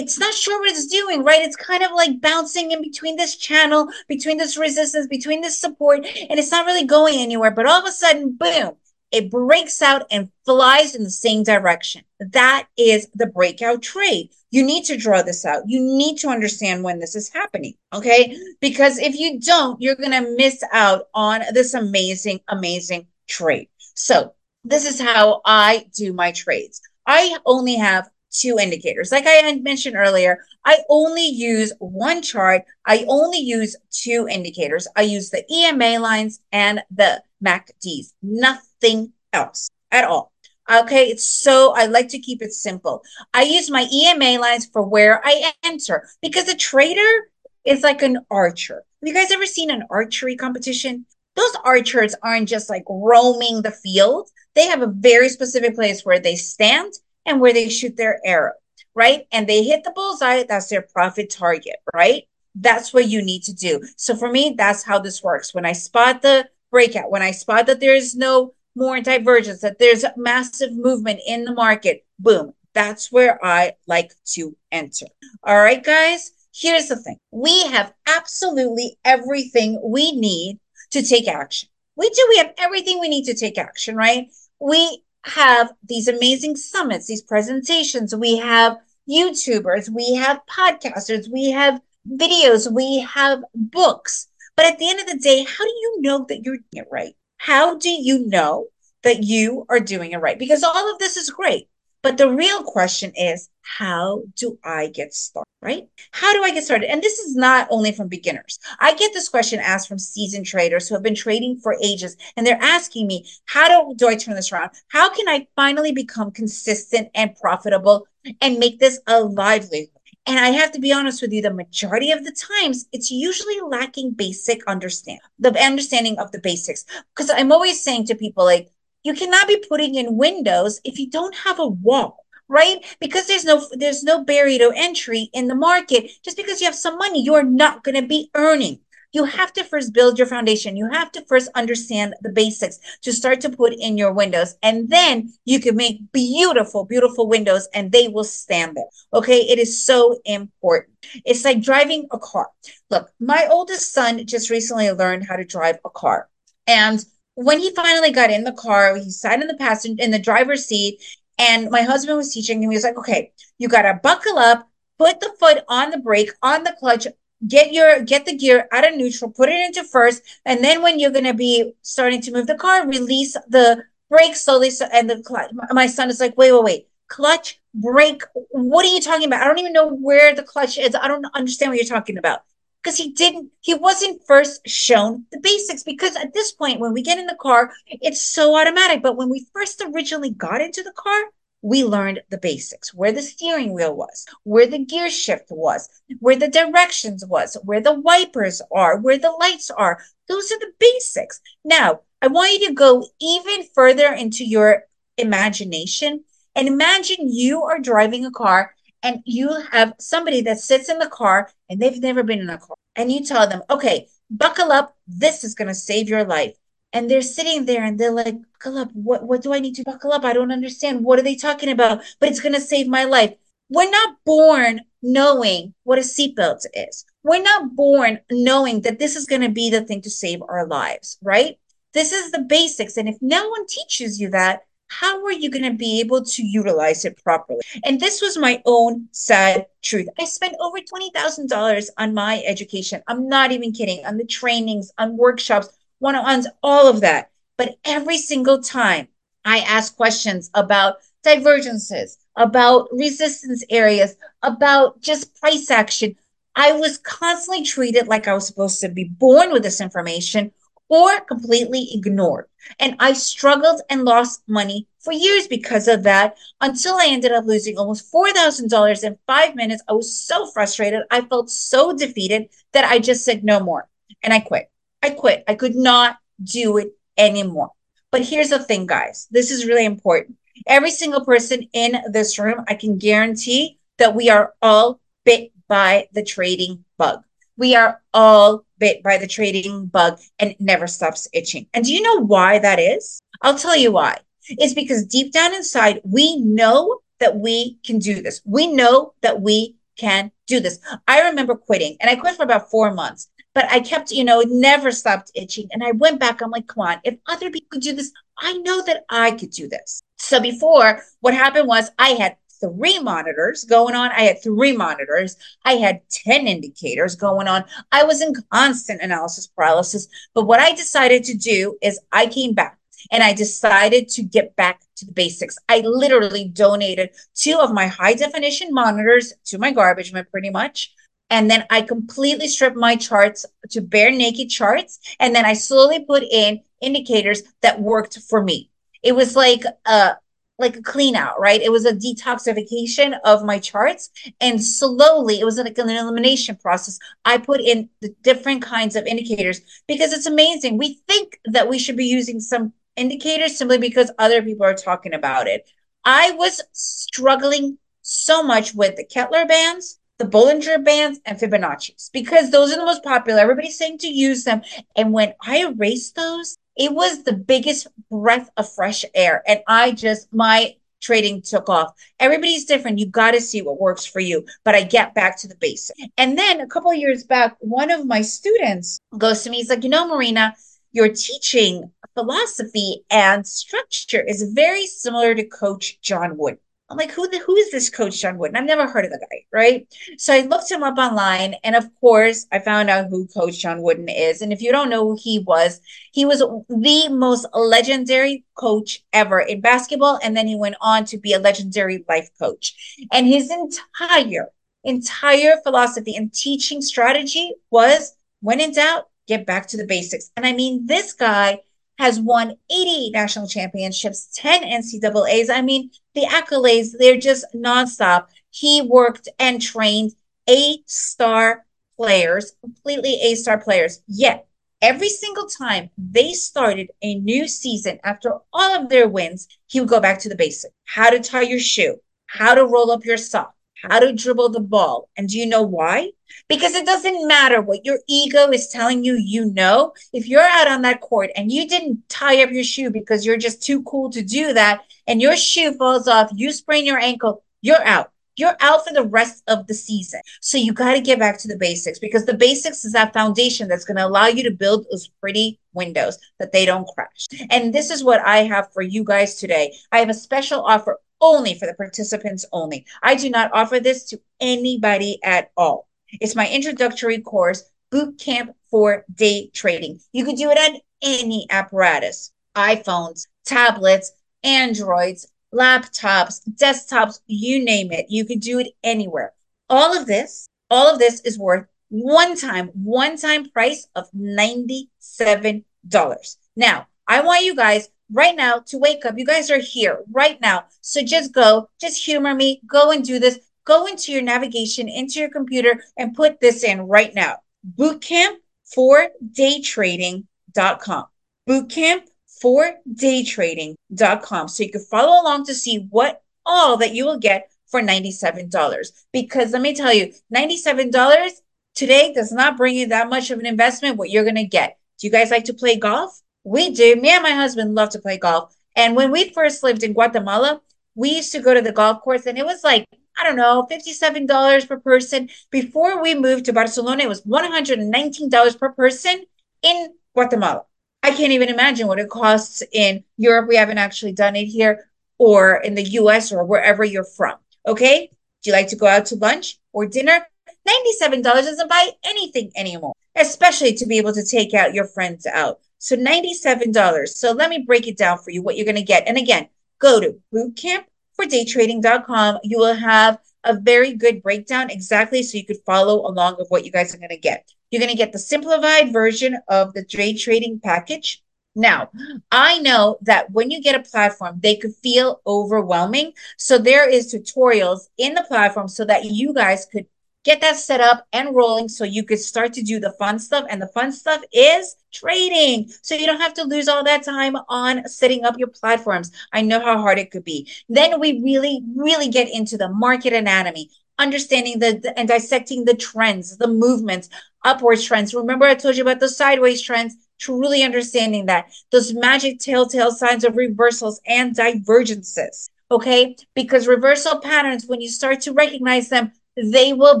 it's not sure what it's doing, right? It's kind of like bouncing in between this channel, between this resistance, between this support, and it's not really going anywhere. But all of a sudden, boom, it breaks out and flies in the same direction. That is the breakout trade. You need to draw this out. You need to understand when this is happening, okay? Because if you don't, you're going to miss out on this amazing, amazing trade. So this is how I do my trades. I only have two indicators. Like I had mentioned earlier, I only use one chart. I only use two indicators. I use the E M A lines and the M A C Ds, nothing else at all. Okay. It's so, I like to keep it simple. I use my E M A lines for where I enter, because a trader is like an archer. Have you guys ever seen an archery competition? Those archers aren't just like roaming the field. They have a very specific place where they stand and where they shoot their arrow, right? And they hit the bullseye, that's their profit target, right? That's what you need to do. So for me, that's how this works. When I spot the breakout, when I spot that there is no more divergence, that there's massive movement in the market, boom, that's where I like to enter. All right, guys, here's the thing. We have absolutely everything we need to take action. we do, we have everything we need to take action, right? We have these amazing summits, these presentations. We have YouTubers, we have podcasters, we have videos, we have books. But at the end of the day, how do you know that you're doing it right? How do you know that you are doing it right? Because all of this is great. But the real question is, how do I get started, right? How do I get started? And this is not only from beginners. I get this question asked from seasoned traders who have been trading for ages, and they're asking me, how do, do I turn this around? How can I finally become consistent and profitable and make this a livelihood? And I have to be honest with you, the majority of the times, it's usually lacking basic understanding, the understanding of the basics. Because I'm always saying to people, like, you cannot be putting in windows if you don't have a wall, right? Because there's no there's no barrier to entry in the market. Just because you have some money, you're not going to be earning. You have to first build your foundation. You have to first understand the basics to start to put in your windows. And then you can make beautiful, beautiful windows and they will stand there. Okay. It is so important. It's like driving a car. Look, my oldest son just recently learned how to drive a car. And when he finally got in the car, he sat in the passenger, in the driver's seat, and my husband was teaching him. He was like, okay, you got to buckle up, put the foot on the brake, on the clutch, get your, get the gear out of neutral, put it into first. And then when you're going to be starting to move the car, release the brake slowly. So, and the clutch, my son is like, wait, wait, wait, clutch, brake. What are you talking about? I don't even know where the clutch is. I don't understand what you're talking about. Because he didn't, he wasn't first shown the basics. Because at this point, when we get in the car, it's so automatic. But when we first originally got into the car, we learned the basics, where the steering wheel was, where the gear shift was, where the directions was, where the wipers are, where the lights are. Those are the basics. Now, I want you to go even further into your imagination and imagine you are driving a car. And you have somebody that sits in the car and they've never been in a car. And you tell them, okay, buckle up. This is going to save your life. And they're sitting there and they're like, buckle up. What, what do I need to buckle up? I don't understand. What are they talking about? But it's going to save my life. We're not born knowing what a seatbelt is. We're not born knowing that this is going to be the thing to save our lives, right? This is the basics. And if no one teaches you that, how are you going to be able to utilize it properly? And this was my own sad truth. I spent over twenty thousand dollars on my education. I'm not even kidding. On the trainings, on workshops, one-on-ones, all of that. But every single time I asked questions about divergences, about resistance areas, about just price action, I was constantly treated like I was supposed to be born with this information or completely ignored. And I struggled and lost money for years because of that, until I ended up losing almost four thousand dollars in five minutes. I was so frustrated. I felt so defeated that I just said no more. And I quit. I quit. I could not do it anymore. But here's the thing, guys. This is really important. Every single person in this room, I can guarantee that we are all bit by the trading bug. We are all bit by the trading bug and it never stops itching. And do you know why that is? I'll tell you why. It's because deep down inside, we know that we can do this. We know that we can do this. I remember quitting and I quit for about four months, but I kept, you know, it never stopped itching. And I went back, I'm like, come on, if other people could do this, I know that I could do this. So before, what happened was I had three monitors going on. I had three monitors. I had ten indicators going on. I was in constant analysis paralysis. But what I decided to do is I came back and I decided to get back to the basics. I literally donated two of my high definition monitors to my garbage man, pretty much. And then I completely stripped my charts to bare naked charts. And then I slowly put in indicators that worked for me. It was like a like a clean out, right? It was a detoxification of my charts. And slowly, it was like an elimination process. I put in the different kinds of indicators because it's amazing. We think that we should be using some indicators simply because other people are talking about it. I was struggling so much with the Kettler bands, the Bollinger bands, and Fibonacci's because those are the most popular. Everybody's saying to use them. And when I erased those, it was the biggest breath of fresh air. And I just, my trading took off. Everybody's different. You got to see what works for you. But I get back to the basics. And then a couple of years back, one of my students goes to me. He's like, you know, Marina, your teaching philosophy and structure is very similar to Coach John Wooden. I'm like, who the, who is this Coach John Wooden? I've never heard of the guy, right? So I looked him up online, and of course, I found out who Coach John Wooden is. And if you don't know who he was, he was the most legendary coach ever in basketball, and then he went on to be a legendary life coach. And his entire, entire philosophy and teaching strategy was, when in doubt, get back to the basics. And I mean, this guy has won eighty-eight national championships, ten N C double A's. I mean, the accolades, they're just nonstop. He worked and trained A-star players, completely A-star players. Yet, every single time they started a new season, after all of their wins, he would go back to the basics. How to tie your shoe, how to roll up your sock, how to dribble the ball. And do you know why? Because it doesn't matter what your ego is telling you, you know, if you're out on that court and you didn't tie up your shoe because you're just too cool to do that, and your shoe falls off, you sprain your ankle, you're out. You're out for the rest of the season. So you got to get back to the basics, because the basics is that foundation that's going to allow you to build those pretty windows that they don't crash. And this is what I have for you guys today. I have a special offer only for the participants only. I do not offer this to anybody at all. It's my introductory course, Bootcamp for Day Trading. You can do it on any apparatus, iPhones, tablets, Androids, laptops, desktops, you name it. You can do it anywhere. All of this, all of this is worth one time, one time price of ninety-seven dollars. Now, I want you guys right now to wake up. You guys are here right now. So just go, just humor me, go and do this. Go into your navigation, into your computer, and put this in right now. bootcamp for day trading dot com. bootcamp for day trading dot com. So you can follow along to see what all that you will get for ninety-seven dollars. Because let me tell you, ninety-seven dollars today does not bring you that much of an investment, what you're going to get. Do you guys like to play golf? We do. Me and my husband love to play golf. And when we first lived in Guatemala, we used to go to the golf course, and it was like, I don't know, fifty-seven dollars per person. Before we moved to Barcelona, it was one hundred nineteen dollars per person in Guatemala. I can't even imagine what it costs in Europe. We haven't actually done it here, or in the U S, or wherever you're from. Okay? Do you like to go out to lunch or dinner? ninety-seven dollars doesn't buy anything anymore, especially to be able to take out your friends out. So ninety-seven dollars. So let me break it down for you, what you're going to get. And again, go to bootcamp for day trading dot com. You will have a very good breakdown, exactly, so you could follow along of what you guys are going to get. You're going to get the simplified version of the day trading package. Now, I know that when you get a platform, they could feel overwhelming. So there is tutorials in the platform so that you guys could get that set up and rolling, so you could start to do the fun stuff. And the fun stuff is trading. So you don't have to lose all that time on setting up your platforms. I know how hard it could be. Then we really, really get into the market anatomy, understanding the, the and dissecting the trends, the movements, upward trends. Remember, I told you about the sideways trends, truly understanding that, those magic telltale signs of reversals and divergences. Okay? Because reversal patterns, when you start to recognize them, they will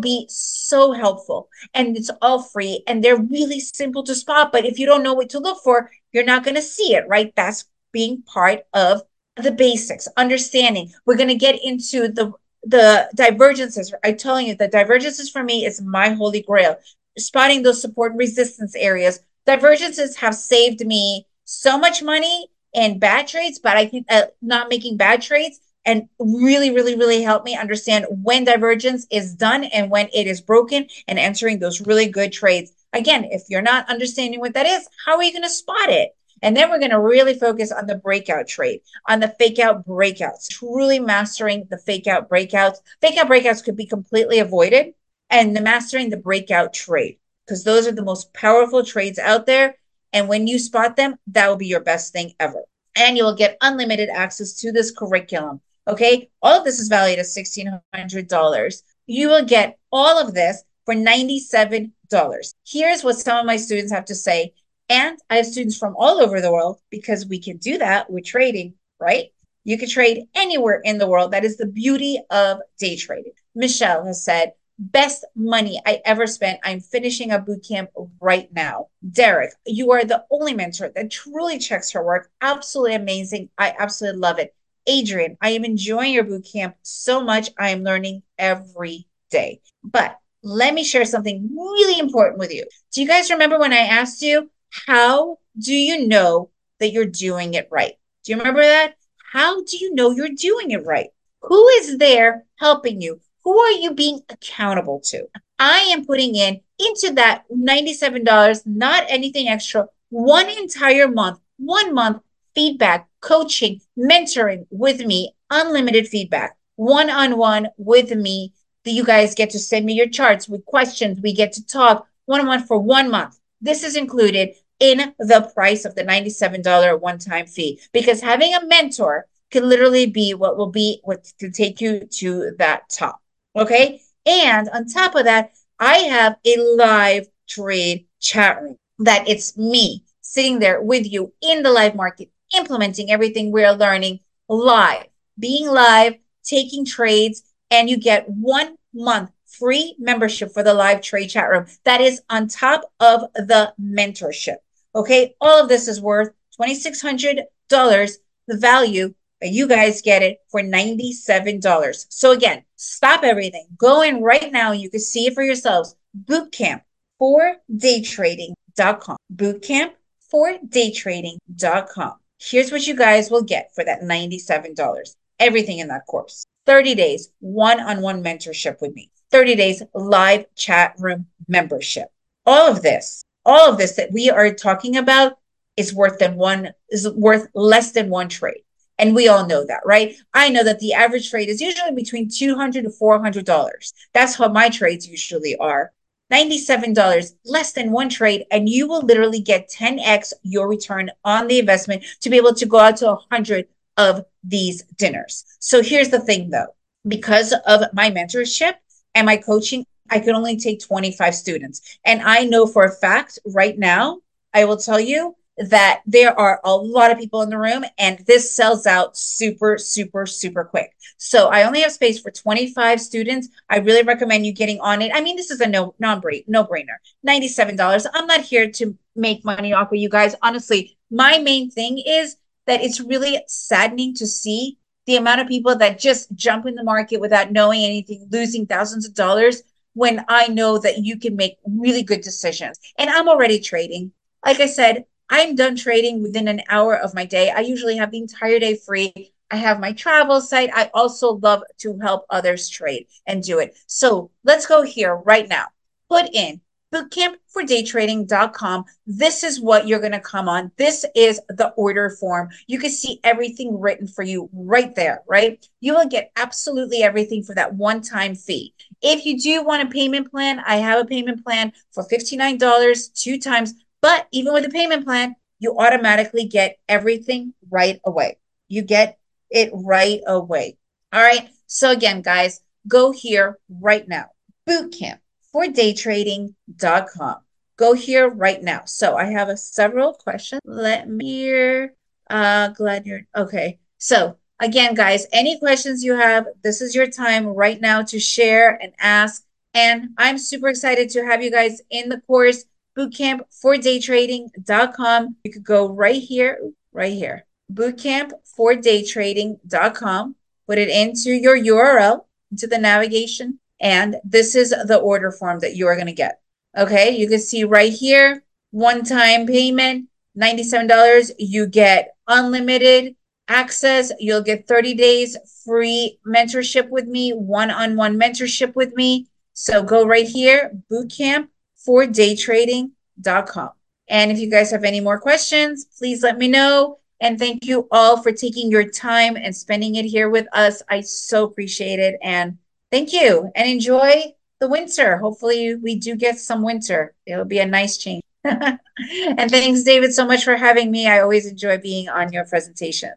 be so helpful, and it's all free, and they're really simple to spot. But if you don't know what to look for, you're not going to see it, right? That's being part of the basics, understanding. We're going to get into the, the divergences. I'm telling you, the divergences for me is my holy grail, spotting those support and resistance areas. Divergences have saved me so much money in bad trades, but I can uh, not making bad trades. And really, really, really help me understand when divergence is done and when it is broken, and entering those really good trades. Again, if you're not understanding what that is, how are you going to spot it? And then we're going to really focus on the breakout trade, on the fake out breakouts, truly mastering the fake out breakouts. Fake out breakouts could be completely avoided, and the mastering the breakout trade, because those are the most powerful trades out there. And when you spot them, that will be your best thing ever. And you will get unlimited access to this curriculum. Okay, all of this is valued at sixteen hundred dollars. You will get all of this for ninety-seven dollars. Here's what some of my students have to say. And I have students from all over the world, because we can do that with trading, right? You can trade anywhere in the world. That is the beauty of day trading. Michelle has said, best money I ever spent. I'm finishing a boot camp right now. Derek, you are the only mentor that truly checks her work. Absolutely amazing. I absolutely love it. Adrian, I am enjoying your boot camp so much. I am learning every day. But let me share something really important with you. Do you guys remember when I asked you, how do you know that you're doing it right? Do you remember that? How do you know you're doing it right? Who is there helping you? Who are you being accountable to? I am putting in into that ninety-seven dollars, not anything extra, one entire month, one month feedback, coaching, mentoring with me, unlimited feedback, one-on-one with me. That you guys get to send me your charts with questions. We get to talk one-on-one for one month. This is included in the price of the ninety-seven dollars one-time fee, because having a mentor can literally be what will be what to take you to that top. Okay. And on top of that, I have a live trade chat room that it's me sitting there with you in the live market, implementing everything we're learning live, being live, taking trades, and you get one month free membership for the live trade chat room. That is on top of the mentorship. Okay. All of this is worth twenty-six hundred dollars, the value. But you guys get it for ninety-seven dollars. So again, stop everything. Go in right now. You can see it for yourselves. bootcamp for day trading dot com. bootcamp for day trading dot com. Here's what you guys will get for that ninety-seven dollars. Everything in that course. thirty days one-on-one mentorship with me. thirty days live chat room membership. All of this, all of this that we are talking about is worth than one is worth less than one trade. And we all know that, right? I know that the average trade is usually between two hundred to four hundred dollars. That's how my trades usually are. ninety-seven dollars, less than one trade, and you will literally get ten x your return on the investment to be able to go out to one hundred of these dinners. So here's the thing though, because of my mentorship and my coaching, I could only take twenty-five students. And I know for a fact right now, I will tell you, that there are a lot of people in the room and this sells out super, super, super quick. So I only have space for twenty-five students. I really recommend you getting on it. I mean, this is a no, non-brainer, no-brainer, ninety-seven dollars. I'm not here to make money off of you guys. Honestly, my main thing is that it's really saddening to see the amount of people that just jump in the market without knowing anything, losing thousands of dollars when I know that you can make really good decisions. And I'm already trading. Like I said, I'm done trading within an hour of my day. I usually have the entire day free. I have my travel site. I also love to help others trade and do it. So let's go here right now. Put in bootcamp for day trading dot com. This is what you're going to come on. This is the order form. You can see everything written for you right there, right? You will get absolutely everything for that one-time fee. If you do want a payment plan, I have a payment plan for fifty-nine dollars two times. But even with the payment plan, you automatically get everything right away. You get it right away. All right. So again, guys, go here right now. bootcamp for day trading dot com. Go here right now. So I have a several questions. Let me hear. Uh, glad you're okay. So again, guys, any questions you have, this is your time right now to share and ask. And I'm super excited to have you guys in the course. bootcamp for day trading dot com. You could go right here, right here, bootcamp for day trading dot com. Put it into your U R L, into the navigation, and this is the order form that you are going to get. Okay, you can see right here, one-time payment, ninety-seven dollars. You get unlimited access. You'll get thirty days free mentorship with me, one-on-one mentorship with me. So go right here, bootcamp. for day trading dot com. And if you guys have any more questions, please let me know. And thank you all for taking your time and spending it here with us. I so appreciate it. And thank you. And enjoy the winter. Hopefully we do get some winter. It'll be a nice change. And thanks, David, so much for having me. I always enjoy being on your presentation.